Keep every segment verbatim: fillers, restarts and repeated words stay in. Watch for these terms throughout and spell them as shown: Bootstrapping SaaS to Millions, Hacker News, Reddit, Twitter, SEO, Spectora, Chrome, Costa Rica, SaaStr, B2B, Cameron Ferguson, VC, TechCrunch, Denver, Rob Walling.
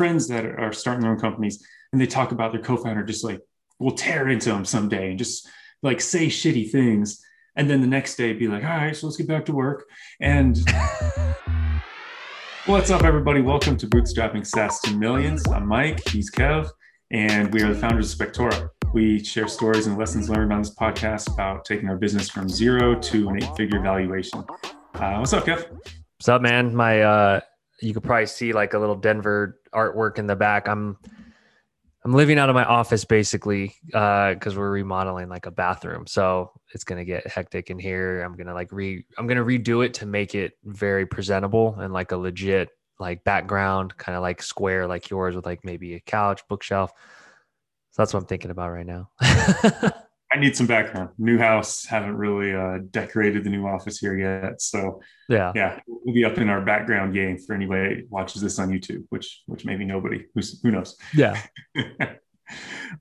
friends that are starting their own companies, and they talk about their co-founder just like, we'll tear into them someday and just like say shitty things. And then the next day be like, all right, so let's get back to work. And what's up, everybody? Welcome to Bootstrapping SaaS to Millions. I'm Mike, he's Kev, and we are the founders of Spectora. We share stories and lessons learned on this podcast about taking our business from zero to an eight-figure valuation. Uh, what's up, Kev? What's up, man? My, uh, you could probably see like a little Denver artwork in the back. I'm, I'm living out of my office basically uh, because we're remodeling like a bathroom, so it's gonna get hectic in here. I'm gonna like re, I'm gonna redo it to make it very presentable and like a legit like background, kind of like square like yours with like maybe a couch, bookshelf. So that's what I'm thinking about right now. I need some background. New house, haven't really uh, decorated the new office here yet. So yeah, yeah, we'll be up in our background game for anybody that watches this on YouTube, which which maybe nobody, who's, who knows? Yeah.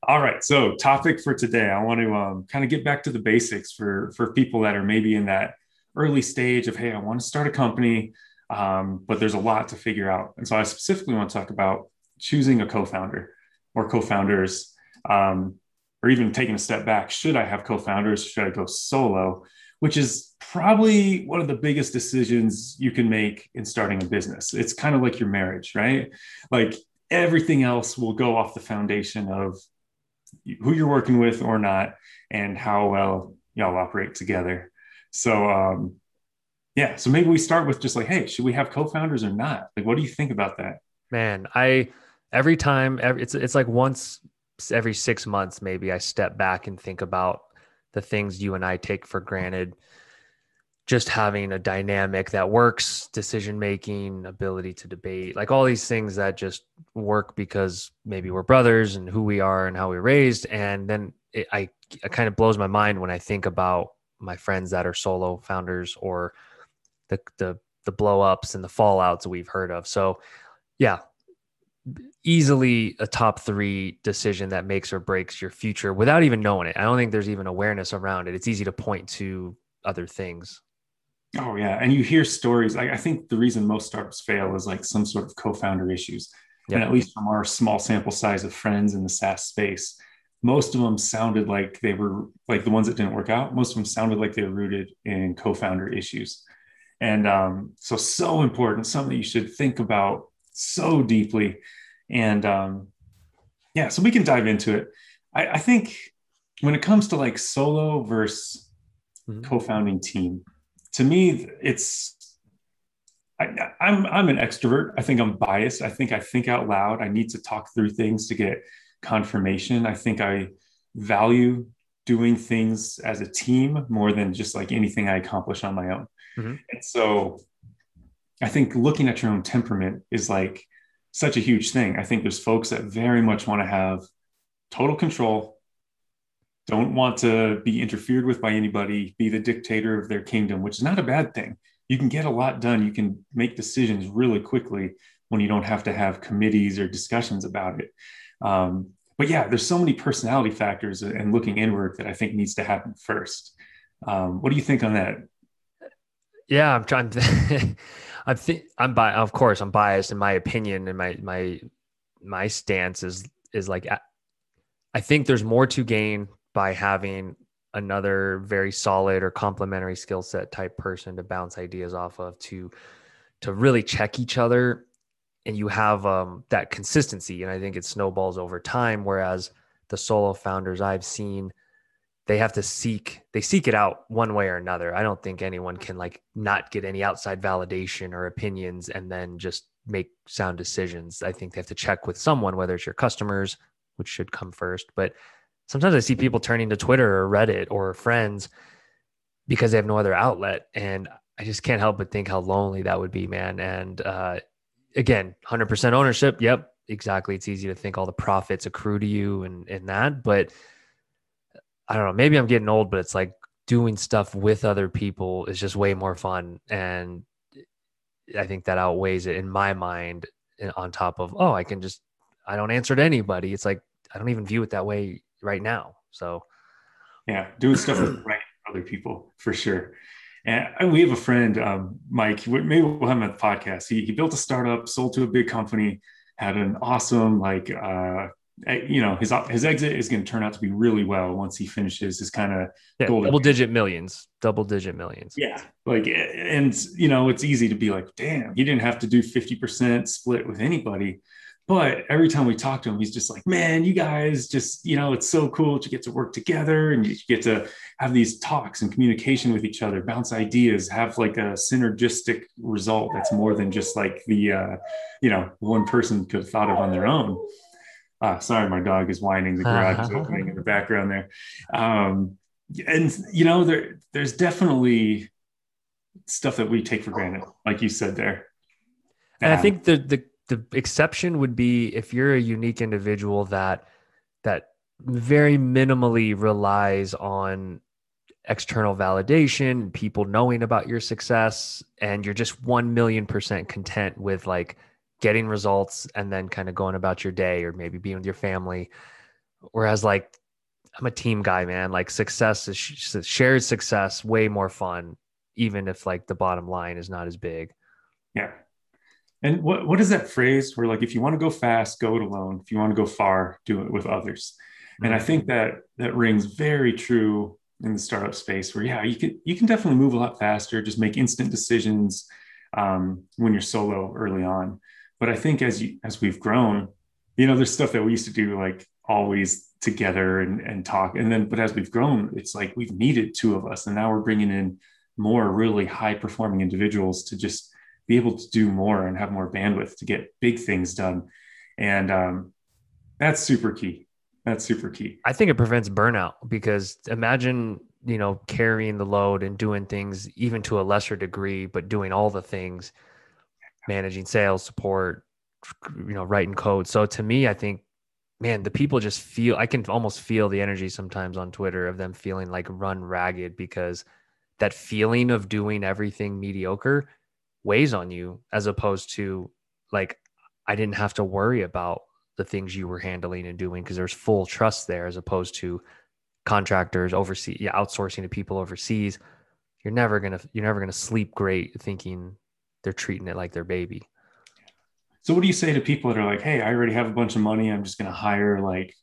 All right. So topic for today, I want to um, kind of get back to the basics for, for people that are maybe in that early stage of, hey, I want to start a company, um, but there's a lot to figure out. And so I specifically want to talk about choosing a co-founder or co-founders, um, or even taking a step back. Should I have co-founders? Should I go solo? Which is probably one of the biggest decisions you can make in starting a business. It's kind of like your marriage, right? Like everything else will go off the foundation of who you're working with or not, and how well y'all operate together. So um, yeah, so maybe we start with just like, hey, should we have co-founders or not? Like, what do you think about that? Man, I, every time, every, it's it's like once, every six months, maybe I step back and think about the things you and I take for granted. Just having a dynamic that works, decision-making, ability to debate, like all these things that just work because maybe we're brothers and who we are and how we were raised. And then it, I, it kind of blows my mind when I think about my friends that are solo founders or the, the, the blow-ups and the fallouts we've heard of. So yeah, easily a top three decision that makes or breaks your future without even knowing it. I don't think there's even awareness around it. It's easy to point to other things. Oh yeah. And you hear stories. I, I think the reason most startups fail is like some sort of co-founder issues. Yep. And at least from our small sample size of friends in the SaaS space, most of them sounded like they were like the ones that didn't work out. Most of them sounded like they were rooted in co-founder issues. And um, so, so important, something you should think about so deeply. And um, yeah, so we can dive into it. I, I think when it comes to like solo versus mm-hmm. co-founding team, to me, it's, I, I'm I'm an extrovert. I think I'm biased. I think I think out loud. I need to talk through things to get confirmation. I think I value doing things as a team more than just like anything I accomplish on my own. Mm-hmm. And so I think looking at your own temperament is like such a huge thing. I think there's folks that very much want to have total control, don't want to be interfered with by anybody, be the dictator of their kingdom, which is not a bad thing. You can get a lot done. You can make decisions really quickly when you don't have to have committees or discussions about it. Um, but yeah, there's so many personality factors and looking inward that I think needs to happen first. Um, what do you think on that? Yeah, I'm trying to, I think I'm bi- of course I'm biased in my opinion, and my, my, my stance is, is like, I think there's more to gain by having another very solid or complementary skill set type person to bounce ideas off of, to, to really check each other. And you have um, that consistency. And I think it snowballs over time. Whereas the solo founders I've seen, they have to seek, they seek it out one way or another. I don't think anyone can like not get any outside validation or opinions and then just make sound decisions. I think they have to check with someone, whether it's your customers, which should come first. But sometimes I see people turning to Twitter or Reddit or friends because they have no other outlet. And I just can't help but think how lonely that would be, man. And uh, again, one hundred percent ownership. Yep, exactly. It's easy to think all the profits accrue to you and, and that, but I don't know, maybe I'm getting old, but it's like doing stuff with other people is just way more fun. And I think that outweighs it in my mind, on top of, oh, I can just, I don't answer to anybody. It's like, I don't even view it that way right now. So yeah, doing stuff with other people for sure. And we have a friend, um, Mike, maybe we'll have him at the podcast. He, he built a startup, sold to a big company, had an awesome, like, uh, you know, his his exit is going to turn out to be really well once he finishes his kind of yeah, double digit millions, double digit millions. Yeah. Like, and you know, it's easy to be like, damn, he didn't have to do fifty percent split with anybody. But every time we talk to him, he's just like, man, you guys just, you know, it's so cool that you get to work together and you get to have these talks and communication with each other, bounce ideas, have like a synergistic result that's more than just like the, uh, you know, one person could have thought of on their own. Uh, sorry, my dog is whining. The garage is opening in the background there. Um, and, you know, there there's definitely stuff that we take for granted, like you said there. And um, I think the the The exception would be if you're a unique individual that that very minimally relies on external validation, people knowing about your success, and you're just one million percent content with like getting results and then kind of going about your day or maybe being with your family. Whereas like, I'm a team guy, man, like success is shared success, way more fun, even if like the bottom line is not as big. Yeah. And what, what is that phrase where like, if you want to go fast, go it alone. If you want to go far, do it with others. And I think that that rings very true in the startup space where, yeah, you can, you can definitely move a lot faster, just make instant decisions um, when you're solo early on. But I think as you, as we've grown, you know, there's stuff that we used to do like always together and, and talk. And then, but as we've grown, it's like, we've needed two of us. And now we're bringing in more really high performing individuals to just be able to do more and have more bandwidth to get big things done. And um, that's super key. That's super key. I think it prevents burnout because imagine, you know, carrying the load and doing things even to a lesser degree, but doing all the things, managing sales, support, you know, writing code. So to me, I think, man, the people just feel, I can almost feel the energy sometimes on Twitter of them feeling like run ragged because that feeling of doing everything mediocre weighs on you as opposed to like, I didn't have to worry about the things you were handling and doing because there's full trust there as opposed to contractors overseas, yeah, outsourcing to people overseas. You're never going to, you're never going to sleep great thinking they're treating it like their baby. So what do you say to people that are like, hey, I already have a bunch of money. I'm just going to hire like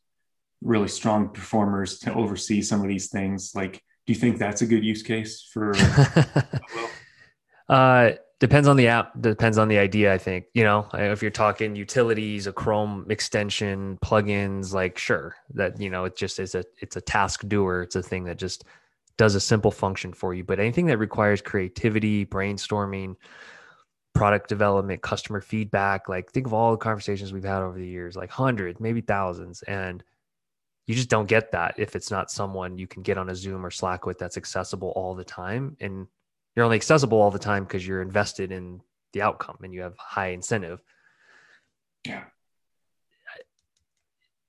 really strong performers to oversee some of these things. Like, do you think that's a good use case for, uh, depends on the app, depends on the idea, I think. You know, if you're talking utilities, a Chrome extension, plugins, like sure, that, you know, it just is a, it's a task doer. It's a thing that just does a simple function for you. But anything that requires creativity, brainstorming, product development, customer feedback, like think of all the conversations we've had over the years, like hundreds, maybe thousands. And you just don't get that if it's not someone you can get on a Zoom or Slack with that's accessible all the time. And you're only accessible all the time because you're invested in the outcome and you have high incentive. Yeah.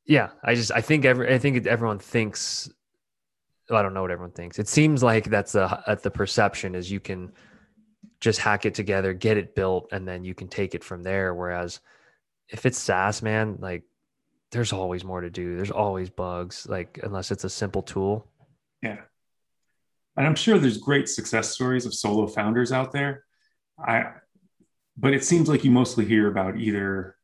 Yeah. I just, I think every, I think everyone thinks, well, I don't know what everyone thinks. It seems like that's a, at the perception is you can just hack it together, get it built, and then you can take it from there. Whereas if it's SaaS, man, like there's always more to do. There's always bugs, like unless it's a simple tool. Yeah. And I'm sure there's great success stories of solo founders out there. I, but it seems like you mostly hear about either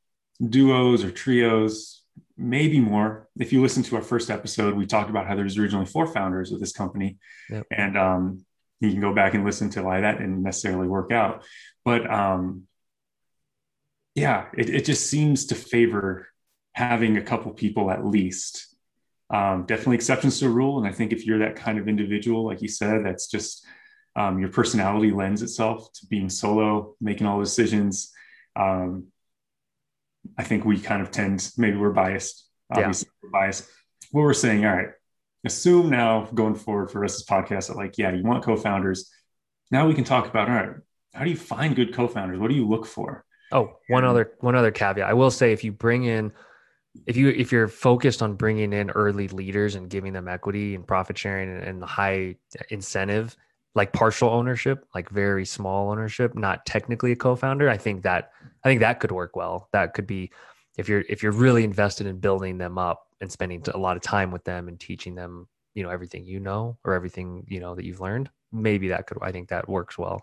duos or trios, maybe more. If you listen to our first episode, we talked about how there's originally four founders of this company. Yep. And um, you can go back and listen to why that didn't necessarily work out. But um, yeah, it, it just seems to favor having a couple people at least. Um, definitely exceptions to the rule. And I think if you're that kind of individual, like you said, that's just um, your personality lends itself to being solo, making all decisions. Um, I think we kind of tend, maybe we're biased, obviously yeah. we're biased. What we're saying, all right, assume now going forward for the rest of this podcast that like, yeah, you want co-founders. Now we can talk about, all right, how do you find good co-founders? What do you look for? Oh, one other, one other caveat. I will say if you bring in If you if you're focused on bringing in early leaders and giving them equity and profit sharing and, and high incentive, like partial ownership, like very small ownership, not technically a co-founder, I think that I think that could work well. That could be if you're if you're really invested in building them up and spending a lot of time with them and teaching them, you know, everything you know or everything you know that you've learned. Maybe that could I think that works well.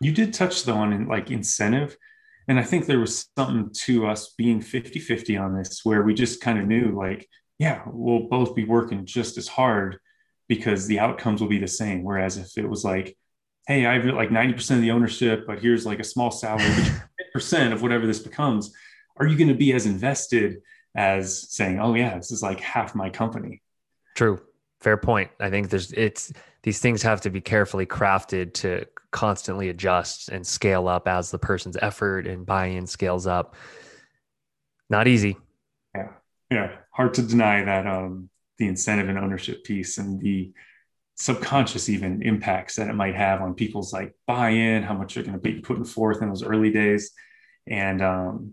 You did touch though on like incentive. And I think there was something to us being fifty-fifty on this, where we just kind of knew like, yeah, we'll both be working just as hard because the outcomes will be the same. Whereas if it was like, hey, I have like ninety percent of the ownership, but here's like a small salary, ten percent of whatever this becomes, are you going to be as invested as saying, oh yeah, this is like half my company? True. Fair point. I think there's, it's, these things have to be carefully crafted to constantly adjust and scale up as the person's effort and buy-in scales up. Not easy. Yeah. Yeah. Hard to deny that, um, the incentive and ownership piece and the subconscious even impacts that it might have on people's like buy-in, how much they're going to be putting forth in those early days. And um,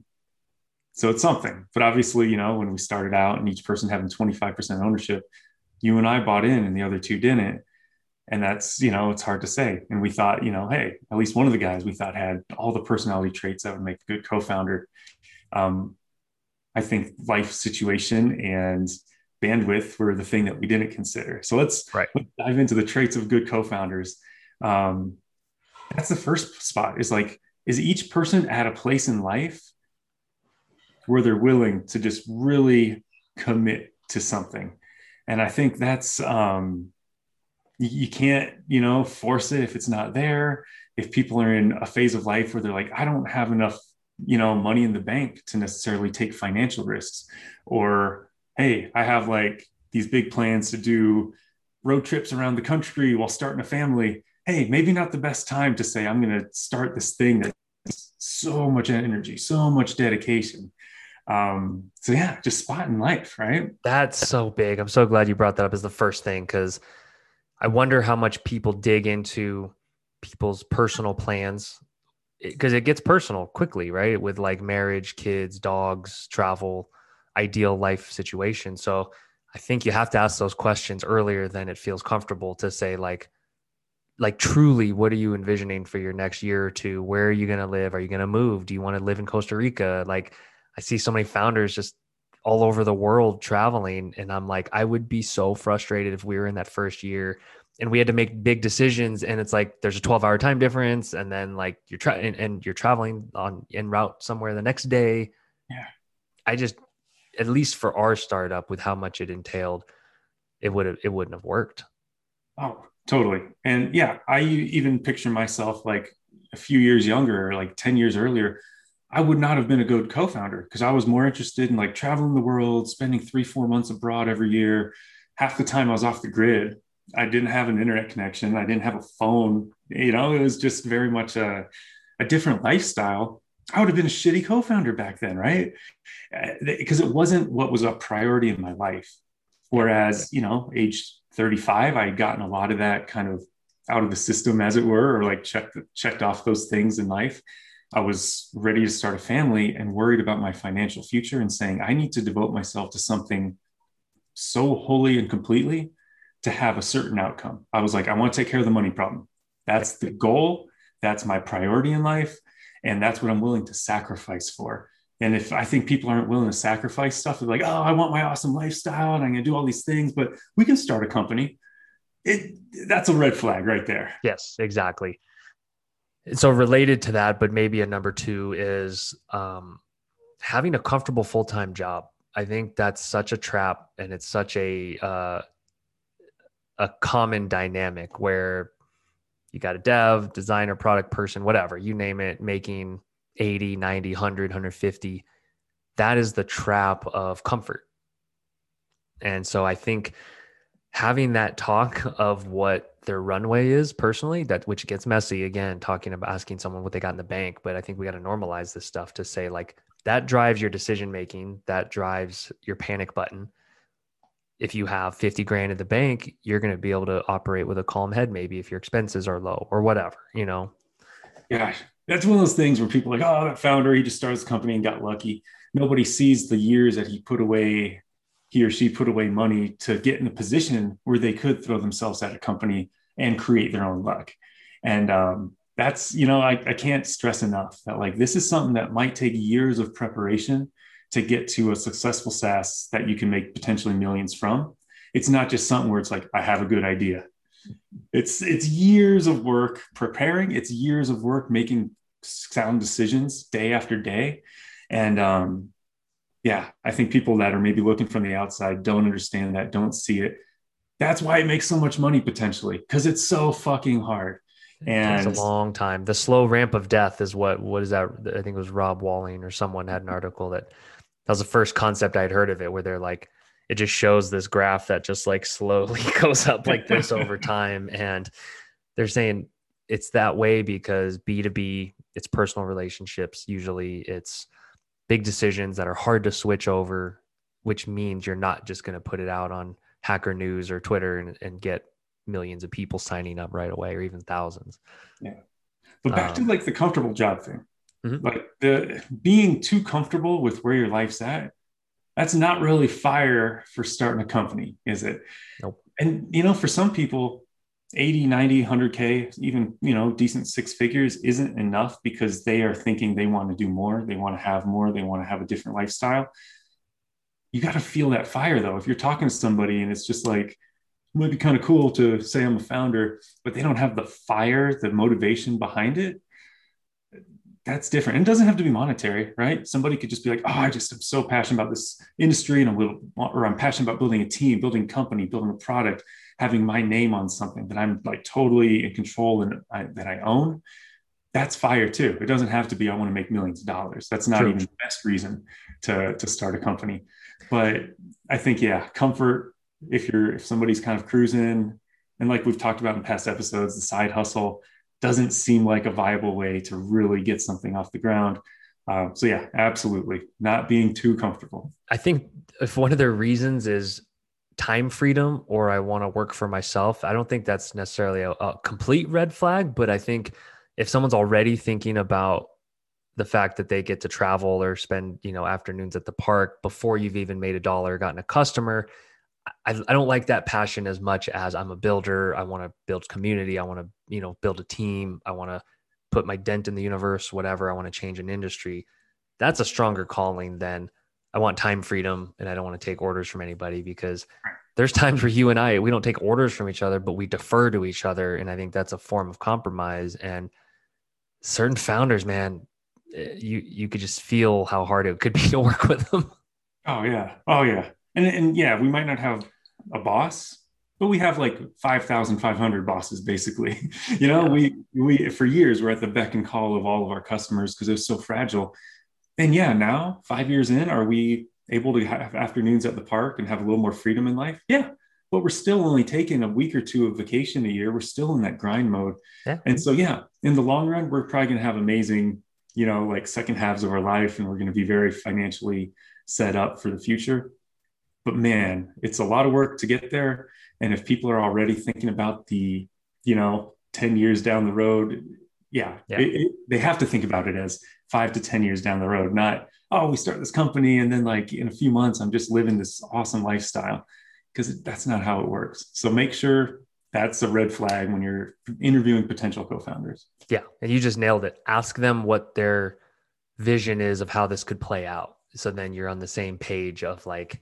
so it's something, but obviously, you know, when we started out and each person having twenty-five percent ownership, you and I bought in and the other two didn't. And that's, you know, it's hard to say. And we thought, you know, hey, at least one of the guys we thought had all the personality traits that would make a good co-founder. Um, I think life situation and bandwidth were the thing that we didn't consider. So let's, right. let's dive into the traits of good co-founders. Um, that's the first spot, is like, is each person at a place in life where they're willing to just really commit to something? And I think that's, um, you can't, you know, force it if it's not there. If people are in a phase of life where they're like, I don't have enough, you know, money in the bank to necessarily take financial risks, or, hey, I have like these big plans to do road trips around the country while starting a family. Hey, maybe not the best time to say, I'm going to start this thing that's so much energy, so much dedication. Um, so yeah, just spot in life, right? That's so big. I'm so glad you brought that up as the first thing, because I wonder how much people dig into people's personal plans, because it, it gets personal quickly, right? With like marriage, kids, dogs, travel, ideal life situation. So I think you have to ask those questions earlier than it feels comfortable to say like, like truly, what are you envisioning for your next year or two? Where are you going to live? Are you going to move? Do you want to live in Costa Rica? Like, I see so many founders just all over the world traveling. And I'm like, I would be so frustrated if we were in that first year and we had to make big decisions. And it's like, there's a twelve hour time difference. And then like you're trying and, and you're traveling on en route somewhere the next day. Yeah. I just, at least for our startup with how much it entailed, it would have, it wouldn't have worked. Oh, totally. And yeah, I even picture myself like a few years younger, like ten years earlier, I would not have been a good co-founder because I was more interested in like traveling the world, spending three, four months abroad every year. Half the time I was off the grid. I didn't have an internet connection. I didn't have a phone. You know, it was just very much a, a different lifestyle. I would have been a shitty co-founder back then, right? Because it wasn't what was a priority in my life. Whereas, you know, age thirty-five, I had gotten a lot of that kind of out of the system, as it were, or like checked, checked off those things in life. I was ready to start a family and worried about my financial future and saying, I need to devote myself to something so wholly and completely to have a certain outcome. I was like, I want to take care of the money problem. That's the goal. That's my priority in life. And that's what I'm willing to sacrifice for. And if I think people aren't willing to sacrifice stuff, they're like, oh, I want my awesome lifestyle and I'm going to do all these things, but we can start a company. It, that's a red flag right there. Yes, exactly. So related to that, but maybe a number two is um, having a comfortable full-time job. I think that's such a trap, and it's such a uh, a common dynamic where you got a dev, designer, product person, whatever, you name it, making eighty, ninety, a hundred, a hundred fifty. That is the trap of comfort. And so I think having that talk of what their runway is personally, that which gets messy again, talking about asking someone what they got in the bank. But I think we got to normalize this stuff to say like that drives your decision-making, that drives your panic button. If you have fifty grand in the bank, you're going to be able to operate with a calm head, maybe if your expenses are low or whatever, you know? Yeah. That's one of those things where people are like, oh, that founder, he just started his company and got lucky. Nobody sees the years that he put away, he or she put away money to get in a position where they could throw themselves at a company and create their own luck. And um, that's, you know, I, I can't stress enough that like, this is something that might take years of preparation to get to a successful SaaS that you can make potentially millions from. It's not just something where it's like, I have a good idea. It's, it's years of work preparing. It's years of work making sound decisions day after day. And um, yeah, I think people that are maybe looking from the outside don't understand that, don't see it. That's why it makes so much money potentially, because it's so fucking hard. And it takes a long time. The slow ramp of death is what, what is that? I think it was Rob Walling or someone had an article that that was the first concept I'd heard of it, where they're like, it just shows this graph that just like slowly goes up like this over time. And they're saying it's that way because B two B, it's personal relationships. Usually it's big decisions that are hard to switch over, which means you're not just going to put it out on Hacker News or Twitter and, and get millions of people signing up right away, or even thousands. Yeah. But back um, to like the comfortable job thing, mm-hmm. like the being too comfortable with where your life's at, that's not really fire for starting a company, is it? Nope. And, you know, for some people, eighty, ninety, one hundred K, even, you know, decent six figures isn't enough because they are thinking they want to do more. They want to have more. They want to have a different lifestyle. You got to feel that fire, though. If you're talking to somebody and it's just like, it might be kind of cool to say I'm a founder, but they don't have the fire, the motivation behind it. That's different. And it doesn't have to be monetary, right? Somebody could just be like, oh, I just am so passionate about this industry and I'm little, or I'm passionate about building a team, building a company, building a product, having my name on something that I'm like totally in control and I, that I own. That's fire too. It doesn't have to be, I want to make millions of dollars. That's not True. even the best reason to, to start a company. But I think, yeah, comfort. If you're, if somebody's kind of cruising, and like we've talked about in past episodes, the side hustle doesn't seem like a viable way to really get something off the ground. Uh, so yeah, absolutely. Not being too comfortable. I think if one of their reasons is time freedom, or I want to work for myself, I don't think that's necessarily a, a complete red flag, but I think if someone's already thinking about the fact that they get to travel or spend, you know, afternoons at the park before you've even made a dollar, gotten a customer, I, I don't like that passion as much as I'm a builder. I want to build community. I want to, you know, build a team. I want to put my dent in the universe, whatever. I want to change an industry. That's a stronger calling than I want time freedom. And I don't want to take orders from anybody, because there's times where you and I, we don't take orders from each other, but we defer to each other. And I think that's a form of compromise. And certain founders, man, you, you could just feel how hard it could be to work with them. Oh yeah. Oh yeah. And, and yeah, we might not have a boss, but we have like five thousand five hundred bosses, basically. You know, yeah. we, we, for years, we're at the beck and call of all of our customers because it was so fragile. And yeah, now five years in, are we able to have afternoons at the park and have a little more freedom in life? Yeah. But we're still only taking a week or two of vacation a year. We're still in that grind mode. Yeah. And so, yeah, in the long run, we're probably going to have amazing, you know, like second halves of our life. And we're going to be very financially set up for the future. But man, it's a lot of work to get there. And if people are already thinking about the, you know, ten years down the road, yeah, yeah. It, it, they have to think about it as five to ten years down the road, not, oh, we start this company and then like in a few months, I'm just living this awesome lifestyle, because that's not how it works. So make sure that's a red flag when you're interviewing potential co-founders. Yeah. And you just nailed it. Ask them what their vision is of how this could play out. So then you're on the same page of like,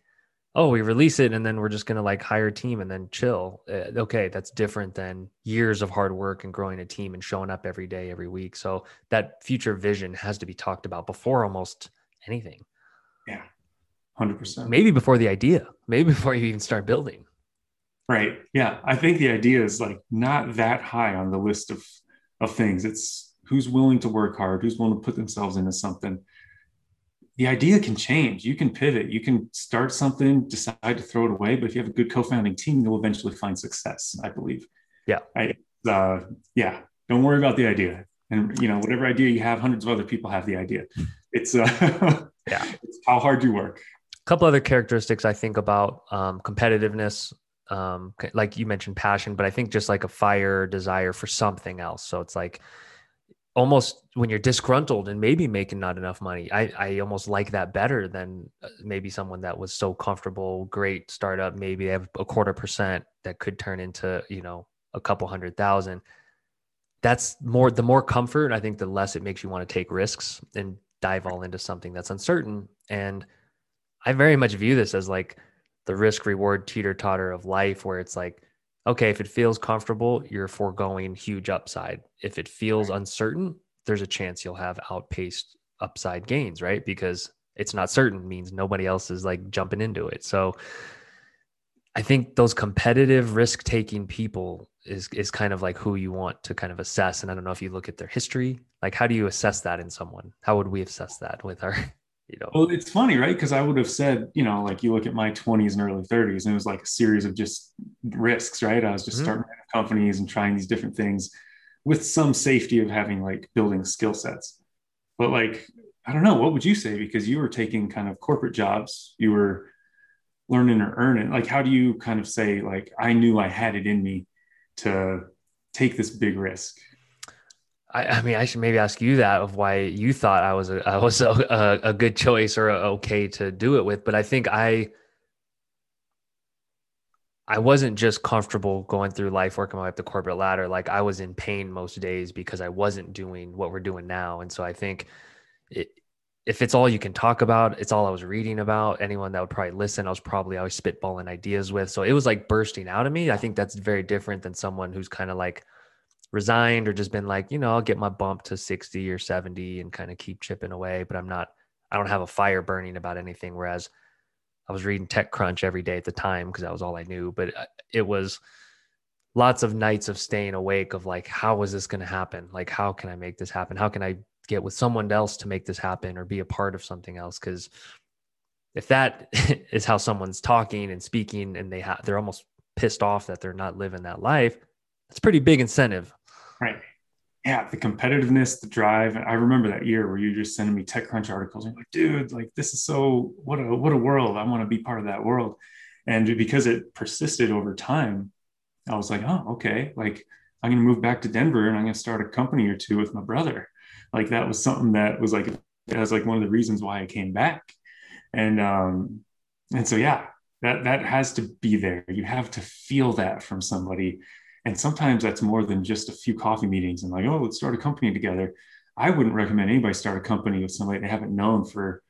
oh, we release it and then we're just going to like hire a team and then chill. Uh, okay. That's different than years of hard work and growing a team and showing up every day, every week. So that future vision has to be talked about before almost anything. Yeah. one hundred percent. Maybe before the idea, maybe before you even start building. Right. Yeah. I think the idea is like not that high on the list of, of things. It's who's willing to work hard, who's willing to put themselves into something. The idea can change. You can pivot. You can start something, decide to throw it away. But if you have a good co-founding team, you'll eventually find success, I believe. Yeah. I, uh, yeah. Don't worry about the idea. And, you know, whatever idea you have, hundreds of other people have the idea. It's, uh, yeah. It's how hard you work. A couple other characteristics I think about, um, competitiveness, um, like you mentioned passion, but I think just like a fire, desire for something else. So it's like, almost when you're disgruntled and maybe making not enough money, I, I almost like that better than maybe someone that was so comfortable, great startup, maybe they have a quarter percent that could turn into, you know, a couple hundred thousand. That's more, the more comfort, I think the less it makes you want to take risks and dive all into something that's uncertain. And I very much view this as like the risk reward teeter totter of life, where it's like, okay, if it feels comfortable, you're foregoing huge upside. If it feels uncertain, there's a chance you'll have outpaced upside gains, right? Because it's not certain means nobody else is like jumping into it. So I think those competitive risk-taking people is, is kind of like who you want to kind of assess. And I don't know if you look at their history, like how do you assess that in someone? How would we assess that with our, you know? Well, it's funny, right? Because I would have said, you know, like you look at my twenties and early thirties and it was like a series of just risks, right? I was just mm-hmm. starting companies and trying these different things with some safety of having like building skill sets. But like, I don't know, what would you say? Because you were taking kind of corporate jobs, you were learning or earning. Like, how do you kind of say, like, I knew I had it in me to take this big risk? I, I mean, I should maybe ask you that of why you thought I was a, I was a, a good choice or a, okay to do it with. But I think I, I wasn't just comfortable going through life, working my way up the corporate ladder. Like I was in pain most days because I wasn't doing what we're doing now. And so I think it, if it's all you can talk about, it's all I was reading about, anyone that would probably listen, I was probably always spitballing ideas with. So it was like bursting out of me. I think that's very different than someone who's kind of like resigned or just been like, you know, I'll get my bump to sixty or seventy and kind of keep chipping away, but I'm not, I don't have a fire burning about anything. Whereas I was reading TechCrunch every day at the time because that was all I knew, but it was lots of nights of staying awake of like, how is this going to happen? Like, how can I make this happen? How can I get with someone else to make this happen or be a part of something else? Because if that is how someone's talking and speaking and they ha- they're almost pissed off that they're not living that life, that's pretty big incentive. Right. Yeah. The competitiveness, the drive. And I remember that year where you were just sending me TechCrunch articles. And I'm like, dude, like this is so, what a, what a world. I want to be part of that world. And because it persisted over time, I was like, oh, okay. Like I'm going to move back to Denver and I'm going to start a company or two with my brother. Like that was something that was like, that was like one of the reasons why I came back. And, um, and so, yeah, that, that has to be there. You have to feel that from somebody. And sometimes that's more than just a few coffee meetings and like, oh, let's start a company together. I wouldn't recommend anybody start a company with somebody they haven't known for,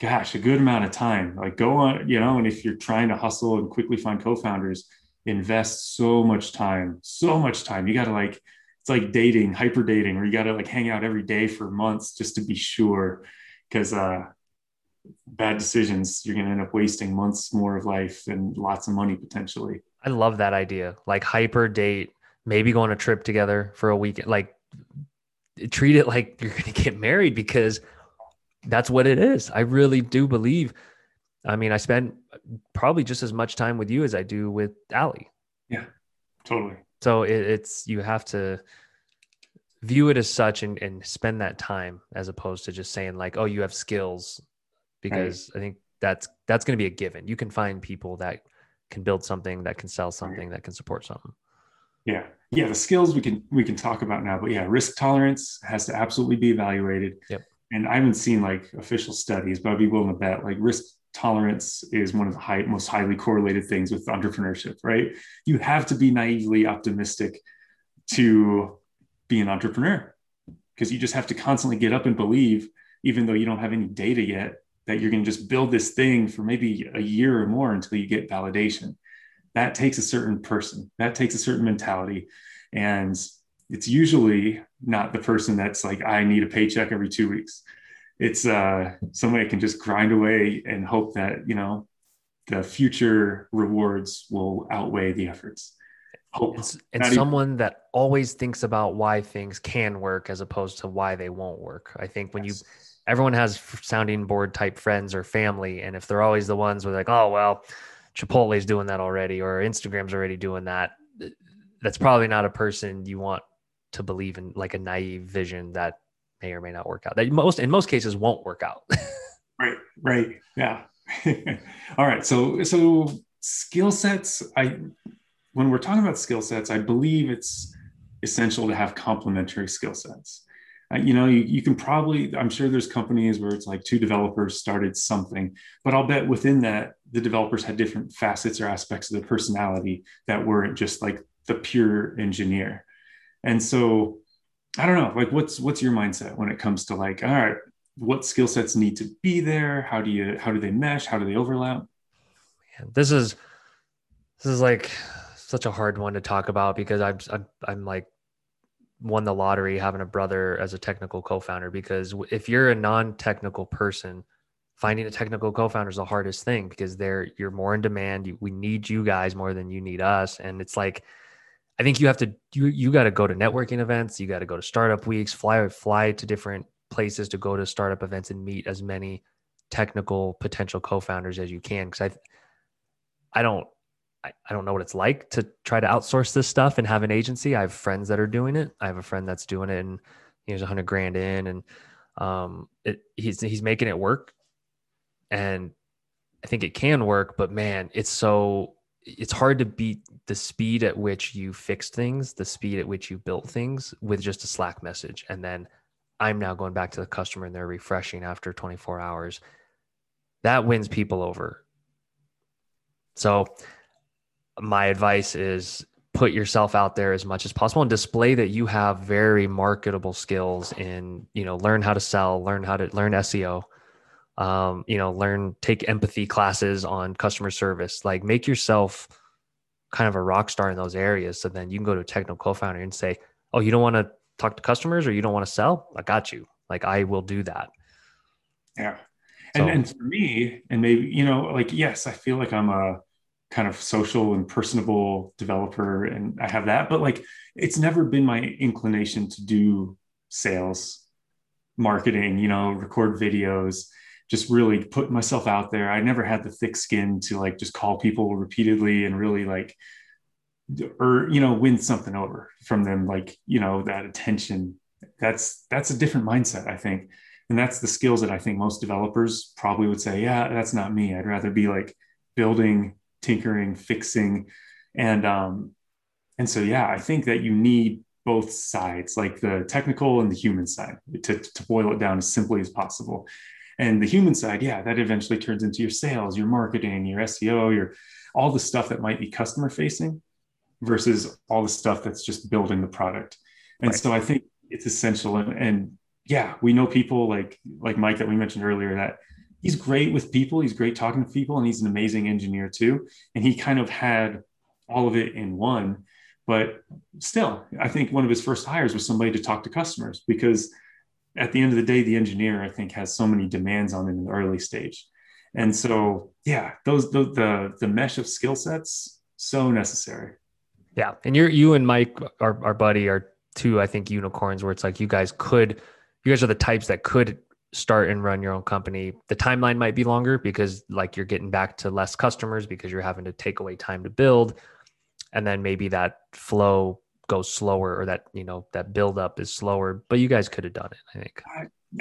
gosh, a good amount of time. Like go on, you know, and if you're trying to hustle and quickly find co-founders, invest so much time, so much time. You got to like, it's like dating, hyper dating, where you got to like hang out every day for months just to be sure, because uh, bad decisions, you're going to end up wasting months more of life and lots of money potentially. I love that idea. Like hyper date, maybe go on a trip together for a weekend, like treat it like you're going to get married because that's what it is. I really do believe. I mean, I spend probably just as much time with you as I do with Allie. Yeah, totally. So it, it's, you have to view it as such and, and spend that time as opposed to just saying like, oh, you have skills, because right. I think that's, that's going to be a given. You can find people that can build something, that can sell something, that can support something. Yeah. Yeah. The skills we can, we can talk about now, but yeah, risk tolerance has to absolutely be evaluated. Yep. And I haven't seen like official studies, but I'd be willing to bet like risk tolerance is one of the high, most highly correlated things with entrepreneurship, right? You have to be naively optimistic to be an entrepreneur because you just have to constantly get up and believe, even though you don't have any data yet, that you're going to just build this thing for maybe a year or more until you get validation. That takes a certain person. That takes a certain mentality. And it's usually not the person that's like, I need a paycheck every two weeks. It's uh, somebody that can just grind away and hope that, you know, the future rewards will outweigh the efforts. Hope. It's, it's someone even- that always thinks about why things can work as opposed to why they won't work. I think when yes. you... Everyone has sounding board type friends or family. And if they're always the ones where like, oh, well, Chipotle's doing that already, or Instagram's already doing that. That's probably not a person you want to believe in, like a naive vision that may or may not work out. That most, in most cases won't work out. Right. Right. Yeah. All right. So, so skill sets, I, when we're talking about skill sets, I believe it's essential to have complementary skill sets. You know, you, you can probably, I'm sure there's companies where it's like two developers started something, but I'll bet within that, the developers had different facets or aspects of their personality that weren't just like the pure engineer. And so, I don't know, like what's, what's your mindset when it comes to like, all right, what skill sets need to be there? How do you, how do they mesh? How do they overlap? Man, this is, this is like such a hard one to talk about because I'm, I'm, I'm like, won the lottery having a brother as a technical co-founder, because if you're a non-technical person, finding a technical co-founder is the hardest thing, because they're, you're more in demand. You, we need you guys more than you need us. And it's like, I think you have to, you, you got to go to networking events. You got to go to startup weeks, fly, fly to different places to go to startup events and meet as many technical potential co-founders as you can. Cause I, I don't, I, I don't know what it's like to try to outsource this stuff and have an agency. I have friends that are doing it. I have a friend that's doing it, and he has a hundred grand in, and um, it, he's, he's making it work. And I think it can work, but man, it's so, it's hard to beat the speed at which you fixed things, the speed at which you built things with just a Slack message. And then I'm now going back to the customer and they're refreshing after twenty-four hours. That wins people over. So my advice is put yourself out there as much as possible and display that you have very marketable skills in, you know, learn how to sell, learn how to learn S E O. Um, you know, learn, take empathy classes on customer service, like make yourself kind of a rock star in those areas. So then you can go to a technical co-founder and say, oh, you don't want to talk to customers or you don't want to sell? I got you. Like, I will do that. Yeah. So, and, and for me, and maybe, you know, like, yes, I feel like I'm a kind of social and personable developer and I have that, but like, it's never been my inclination to do sales, marketing, you know, record videos, just really put myself out there. I never had the thick skin to like, just call people repeatedly and really like, or, you know, win something over from them. Like, you know, that attention, that's, that's a different mindset, I think. And that's the skills that I think most developers probably would say, yeah, that's not me. I'd rather be like building, tinkering, fixing. And, um, and so, yeah, I think that you need both sides, like the technical and the human side, to, to boil it down as simply as possible. And the human side, yeah, that eventually turns into your sales, your marketing, your S E O, your all the stuff that might be customer facing versus all the stuff that's just building the product. And right. So I think it's essential. And, and yeah, we know people like, like Mike that we mentioned earlier, that he's great with people. He's great talking to people, and he's an amazing engineer too. And he kind of had all of it in one, but still, I think one of his first hires was somebody to talk to customers, because at the end of the day, the engineer, I think, has so many demands on them in the early stage. And so, yeah, those, the, the, the mesh of skill sets, so necessary. Yeah. And you're, you and Mike, our, our buddy, are two, I think, unicorns where it's like, you guys could, you guys are the types that could start and run your own company. The timeline might be longer because like you're getting back to less customers because you're having to take away time to build. And then maybe that flow goes slower, or that, you know, that buildup is slower, but you guys could have done it, I think.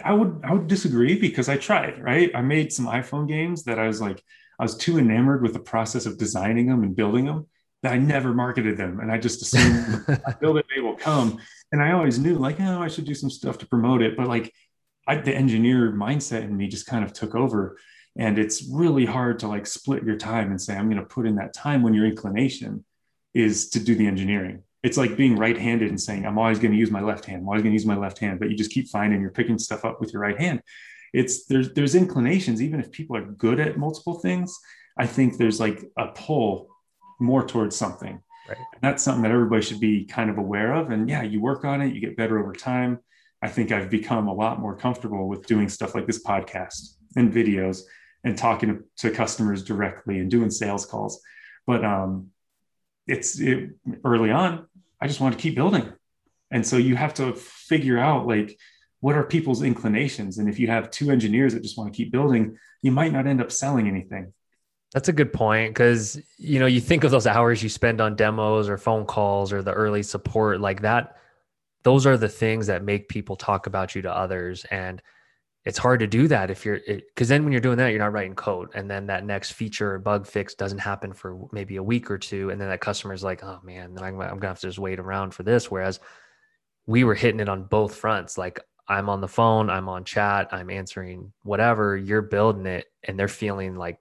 I, I would, I would disagree, because I tried, right? I made some iPhone games that I was like, I was too enamored with the process of designing them and building them that I never marketed them. And I just assumed I build it, they will come. And I always knew like, oh, I should do some stuff to promote it. But like I, the engineer mindset in me just kind of took over, and it's really hard to like split your time and say, I'm going to put in that time when your inclination is to do the engineering. It's like being right-handed and saying, I'm always going to use my left hand. I'm always going to use my left hand, but you just keep finding you're picking stuff up with your right hand. It's there's, there's inclinations, even if people are good at multiple things, I think there's like a pull more towards something. Right. And that's something that everybody should be kind of aware of. And yeah, you work on it, you get better over time. I think I've become a lot more comfortable with doing stuff like this podcast and videos and talking to, to customers directly and doing sales calls. But um, it's it, early on, I just want to keep building. And so you have to figure out like, what are people's inclinations? And if you have two engineers that just want to keep building, you might not end up selling anything. That's a good point. Because, you know, you think of those hours you spend on demos or phone calls or the early support like that. Those are the things that make people talk about you to others. And it's hard to do that if you're, because then when you're doing that, you're not writing code. And then that next feature or bug fix doesn't happen for maybe a week or two. And then that customer's like, oh man, then I'm, I'm going to have to just wait around for this. Whereas we were hitting it on both fronts. Like I'm on the phone, I'm on chat, I'm answering whatever, you're building it. And they're feeling like,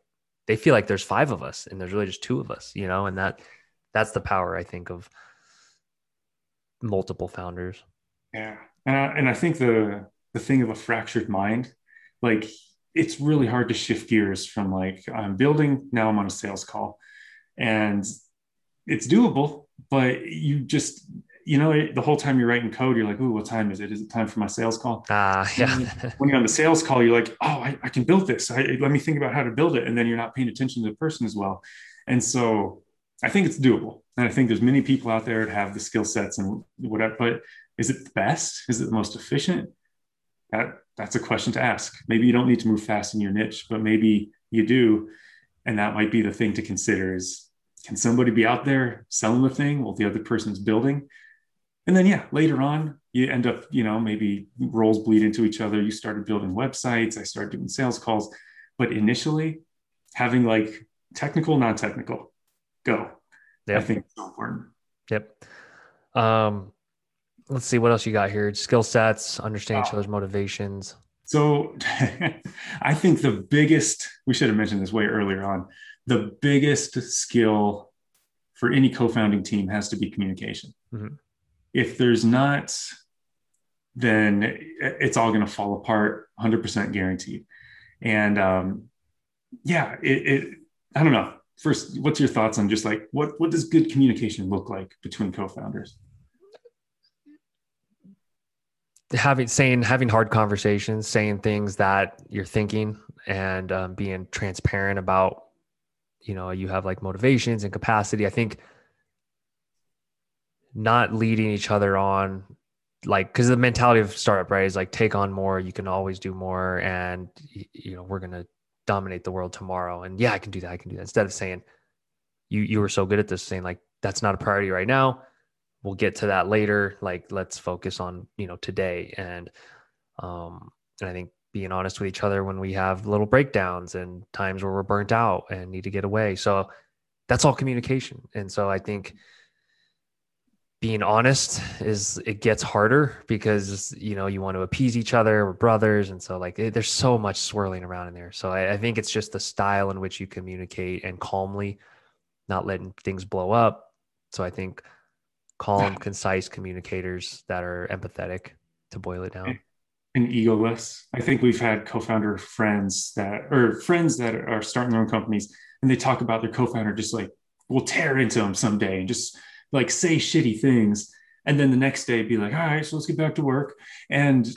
they feel like there's five of us and there's really just two of us, you know, and that that's the power, I think, of multiple founders. Yeah. And I, and I think the, the thing of a fractured mind, like it's really hard to shift gears from like, I'm building, now I'm on a sales call, and it's doable, but you just, you know, it, the whole time you're writing code, you're like, ooh, what time is it? Is it time for my sales call? Ah, uh, yeah. When you're on the sales call, you're like, oh, I, I can build this. I, let me think about how to build it. And then you're not paying attention to the person as well. And so I think it's doable. And I think there's many people out there that have the skill sets and whatever, but is it the best? Is it the most efficient? That That's a question to ask. Maybe you don't need to move fast in your niche, but maybe you do. And that might be the thing to consider is, can somebody be out there selling the thing while the other person's building? And then, yeah, later on, you end up, you know, maybe roles bleed into each other. You started building websites. I started doing sales calls. But initially, having like technical, non-technical, go. Yep. I think it's so important. Yep. Um, let's see what else you got here. Skill sets, understand oh. each other's motivations. So I think the biggest, we should have mentioned this way earlier on, the biggest skill for any co-founding team has to be communication. Mm-hmm. If there's not, then it's all going to fall apart, one hundred percent guaranteed. And um, yeah, it, it, I don't know. First, what's your thoughts on just like, what, what does good communication look like between co-founders? Having saying having hard conversations, saying things that you're thinking, and um, being transparent about, you know, you have like motivations and capacity. I think not leading each other on, like, because the mentality of startup, right, is like take on more. You can always do more, and you know we're gonna dominate the world tomorrow. And yeah, I can do that. I can do that. Instead of saying you you were so good at this, saying like that's not a priority right now. We'll get to that later. Like, let's focus on, you know, today. And, um, and I think being honest with each other when we have little breakdowns and times where we're burnt out and need to get away. So that's all communication. And so I think being honest is, it gets harder because, you know, you want to appease each other. We're brothers. And so like, it, there's so much swirling around in there. So I, I think it's just the style in which you communicate and calmly, not letting things blow up. So I think, calm, concise communicators that are empathetic, to boil it down. And egoless. I think we've had co-founder friends that, or friends that are starting their own companies, and they talk about their co-founder just like, we'll tear into them someday and just like say shitty things. And then the next day be like, all right, so let's get back to work. And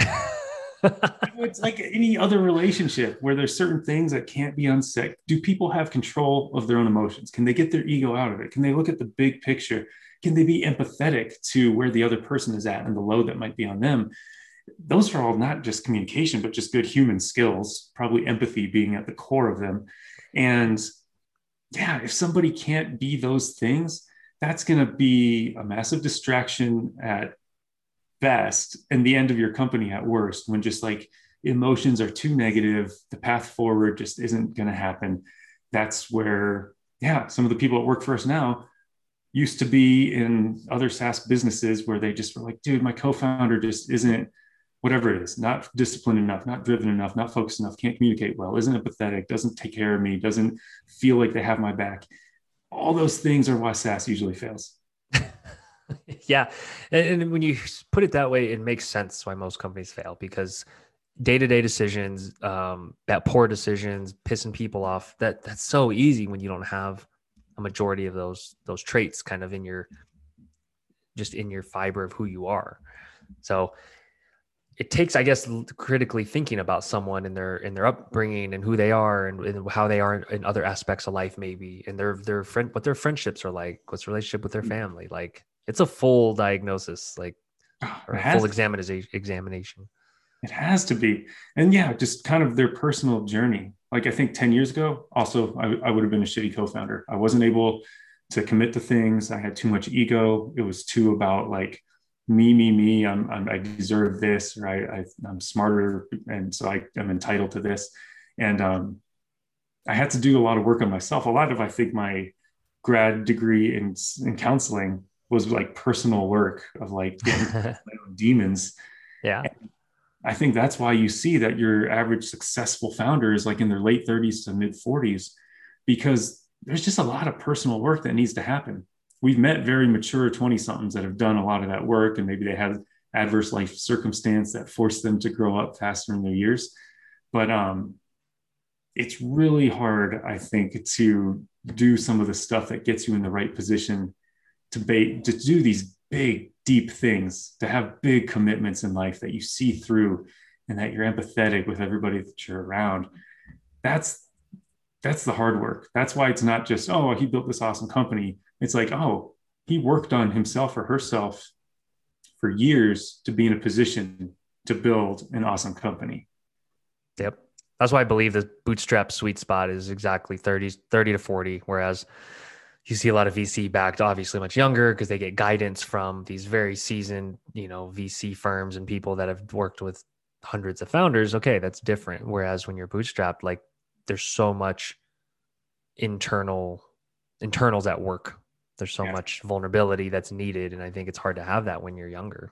it's like any other relationship where there's certain things that can't be unsaid. Do people have control of their own emotions? Can they get their ego out of it? Can they look at the big picture? Can they be empathetic to where the other person is at and the load that might be on them? Those are all not just communication, but just good human skills, probably empathy being at the core of them. And yeah, if somebody can't be those things, that's going to be a massive distraction at best and the end of your company at worst, when just like emotions are too negative, the path forward just isn't going to happen. That's where, yeah, some of the people that work for us now used to be in other SaaS businesses where they just were like, dude, my co-founder just isn't, whatever it is, not disciplined enough, not driven enough, not focused enough, can't communicate well, isn't empathetic, doesn't take care of me, doesn't feel like they have my back. All those things are why SaaS usually fails. Yeah. And, and when you put it that way, it makes sense why most companies fail, because day-to-day decisions, um, that poor decisions, pissing people off, that that's so easy when you don't have a majority of those, those traits kind of in your, just in your fiber of who you are. So it takes, I guess, critically thinking about someone and their, in their upbringing and who they are and, and how they are in other aspects of life, maybe, and their, their friend, what their friendships are like, what's the relationship with their family. Like it's a full diagnosis, like or a full examination examination. It has to be. And yeah, just kind of their personal journey. Like I think ten years ago, also, I, I would have been a shitty co-founder. I wasn't able to commit to things. I had too much ego. It was too about like me, me, me. I'm, I'm, I deserve this, or I, I, I'm smarter. And so I am entitled to this. And um, I had to do a lot of work on myself. A lot of, I think my grad degree in, in counseling was like personal work of like getting my own demons. Yeah. And I think that's why you see that your average successful founder is like in their late thirties to mid forties, because there's just a lot of personal work that needs to happen. We've met very mature twenty somethings that have done a lot of that work, and maybe they had adverse life circumstance that forced them to grow up faster in their years. But um, it's really hard, I think, to do some of the stuff that gets you in the right position to, ba- to do these big deep things, to have big commitments in life that you see through and that you're empathetic with everybody that you're around. That's, that's the hard work. That's why it's not just, oh, he built this awesome company. It's like, oh, he worked on himself or herself for years to be in a position to build an awesome company. Yep. That's why I believe the bootstrap sweet spot is exactly thirty, thirty to forty. Whereas you see a lot of V C backed, obviously much younger, because they get guidance from these very seasoned, you know, V C firms and people that have worked with hundreds of founders. Okay. That's different. Whereas when you're bootstrapped, like there's so much internal internals at work. There's so yeah. much vulnerability that's needed. And I think it's hard to have that when you're younger.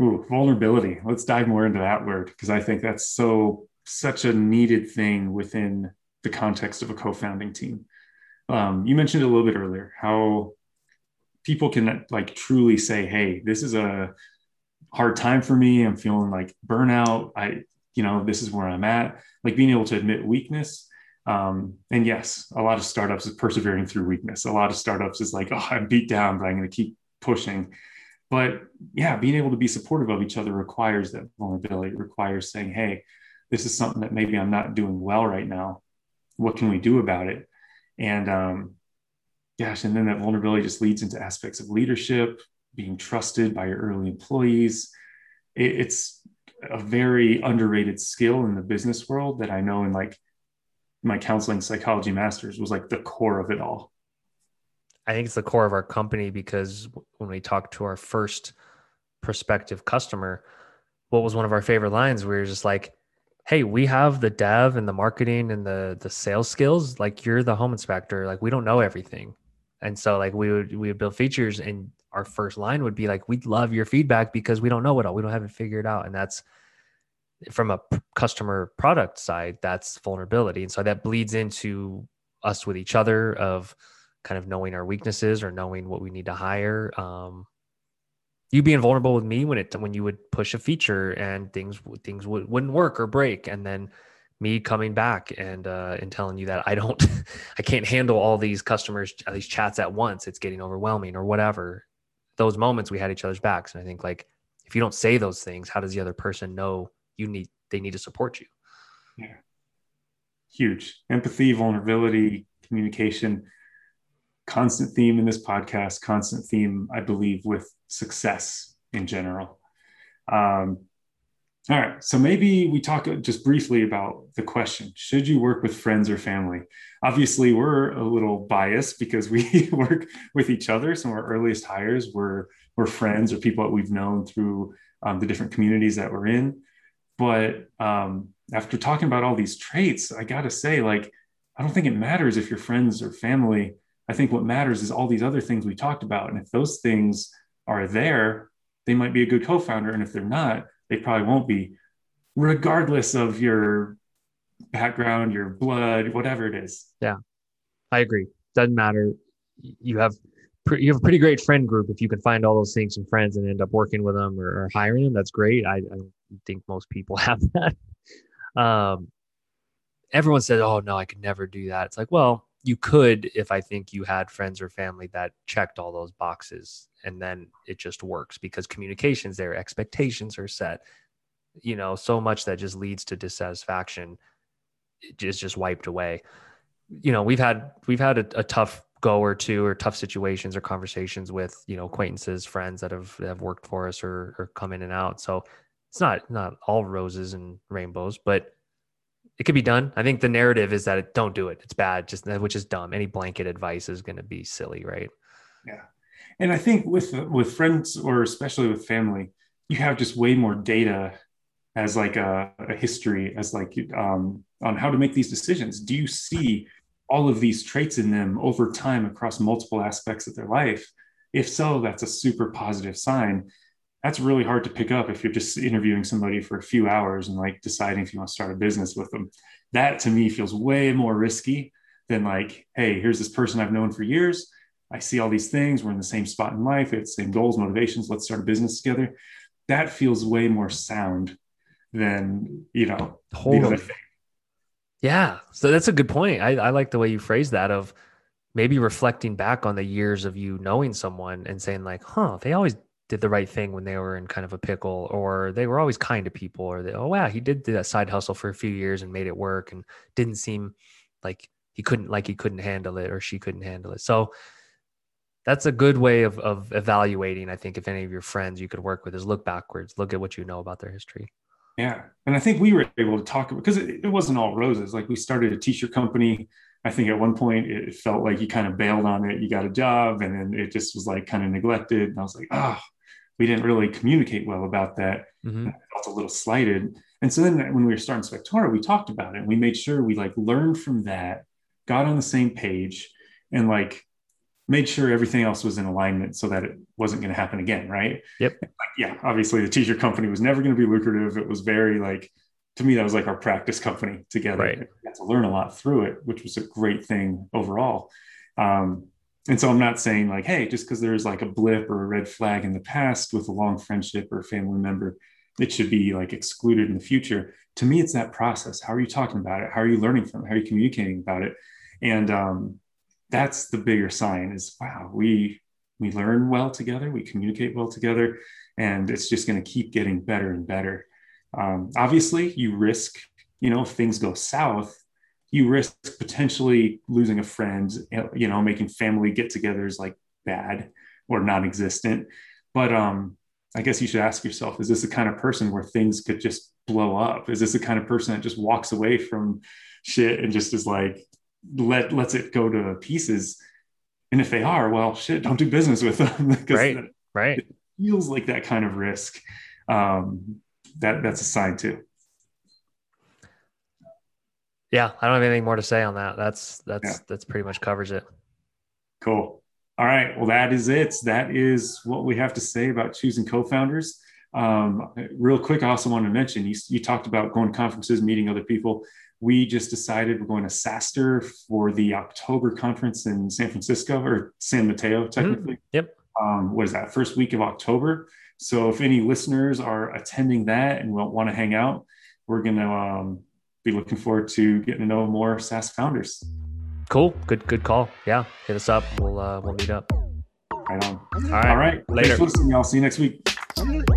Ooh, vulnerability. Let's dive more into that word, because I think that's so such a needed thing within the context of a co-founding team. Um, you mentioned a little bit earlier how people can like truly say, hey, this is a hard time for me. I'm feeling like burnout. I, you know, this is where I'm at. Like being able to admit weakness. Um, and yes, a lot of startups is persevering through weakness. A lot of startups is like, oh, I'm beat down, but I'm going to keep pushing. But yeah, being able to be supportive of each other requires that vulnerability. It requires saying, hey, this is something that maybe I'm not doing well right now. What can we do about it? And um, gosh, and then that vulnerability just leads into aspects of leadership, being trusted by your early employees. It, it's a very underrated skill in the business world that I know in like my counseling psychology master's was like the core of it all. I think it's the core of our company, because when we talked to our first prospective customer, what was one of our favorite lines? We were just like, hey, we have the dev and the marketing and the the sales skills. Like you're the home inspector. Like we don't know everything. And so like we would, we would build features and our first line would be like, we'd love your feedback because we don't know it all. We don't have it figured out. And that's from a customer product side, that's vulnerability. And so that bleeds into us with each other of kind of knowing our weaknesses or knowing what we need to hire. Um, you being vulnerable with me when it, when you would push a feature and things, things would, wouldn't work or break. And then me coming back and, uh, and telling you that I don't, I can't handle all these customers, all these chats at once. It's getting overwhelming or whatever. Those moments we had each other's backs. And I think like, if you don't say those things, how does the other person know you need, they need to support you? Yeah. Huge. Empathy, vulnerability, communication, constant theme in this podcast, constant theme, I believe, with success in general. Um, all right. So maybe we talk just briefly about the question, should you work with friends or family? Obviously, we're a little biased because we work with each other. Some of our earliest hires were, were friends or people that we've known through um, the different communities that we're in. But um, after talking about all these traits, I got to say, like, I don't think it matters if you're friends or family. I think what matters is all these other things we talked about. And if those things are there, they might be a good co-founder. And if they're not, they probably won't be, regardless of your background, your blood, whatever it is. Yeah, I agree. Doesn't matter. You have pre- you have a pretty great friend group. If you can find all those things and friends and end up working with them or, or hiring them, that's great. I, I don't think most people have that. Um, everyone says, oh, no, I could never do that. It's like, well, you could, if I think you had friends or family that checked all those boxes, and then it just works because communication's there, expectations are set, you know, so much that just leads to dissatisfaction is just wiped away. You know, we've had, we've had a, a tough go or two or tough situations or conversations with, you know, acquaintances, friends that have, that have worked for us or, or come in and out. So it's not, not all roses and rainbows, but it could be done. I think the narrative is that it, don't do it. It's bad, just which is dumb. Any blanket advice is going to be silly, right? Yeah. And I think with with friends or especially with family, you have just way more data as like a, a history, as like um, on how to make these decisions. Do you see all of these traits in them over time across multiple aspects of their life? If so, that's a super positive sign. That's really hard to pick up if you're just interviewing somebody for a few hours and like deciding if you want to start a business with them. That to me feels way more risky than like, hey, here's this person I've known for years. I see all these things. We're in the same spot in life. We have the same goals, motivations. Let's start a business together. That feels way more sound than, you know, totally. The other thing. Yeah. So that's a good point. I, I like the way you phrased that of maybe reflecting back on the years of you knowing someone and saying like, huh, they always did the right thing when they were in kind of a pickle, or they were always kind to people, or they, oh, wow, he did do that side hustle for a few years and made it work and didn't seem like he couldn't, like he couldn't handle it or she couldn't handle it. So that's a good way of, of evaluating. I think if any of your friends you could work with is look backwards, look at what you know about their history. Yeah. And I think we were able to talk about, because it, it wasn't all roses. Like, we started a t-shirt company. I think at one point it felt like you kind of bailed on it. You got a job and then it just was like kind of neglected. And I was like, oh, we didn't really communicate well about that. Mm-hmm. I felt a little slighted. And so then when we were starting Spectora, we talked about it and we made sure we like learned from that, got on the same page, and like made sure everything else was in alignment so that it wasn't going to happen again. Right. Yep. Like, yeah. Obviously the t-shirt company was never going to be lucrative. It was very like, to me, that was like our practice company together. Right. We got to learn a lot through it, which was a great thing overall. Um, And so I'm not saying like, hey, just because there's like a blip or a red flag in the past with a long friendship or a family member, it should be like excluded in the future. To me, it's that process. How are you talking about it? How are you learning from it? How are you communicating about it? And um, that's the bigger sign is, wow, we we learn well together. We communicate well together. And it's just going to keep getting better and better. Um, obviously, you risk, you know, if things go south, you risk potentially losing a friend, you know, making family get-togethers like bad or non-existent. But um, I guess you should ask yourself, is this the kind of person where things could just blow up? Is this the kind of person that just walks away from shit and just is like, let, lets it go to pieces? And if they are, well, shit, don't do business with them. Right, that, right. It feels like that kind of risk. Um, that that's a sign too. Yeah, I don't have anything more to say on that. That's that's yeah. that's pretty much covers it. Cool. All right. Well, that is it. That is what we have to say about choosing co-founders. Um, real quick, I also want to mention, you, you talked about going to conferences, meeting other people. We just decided we're going to SaaStr for the October conference in San Francisco, or San Mateo, technically. Mm-hmm. Yep. Um, what is that? First week of October. So if any listeners are attending that and want to hang out, we're going to... Um, be looking forward to getting to know more SaaS founders. Cool. Good, good call. Yeah. Hit us up. We'll, uh, we'll meet up. Right on. All right. All right. Later. Thanks for listening, y'all. See you next week.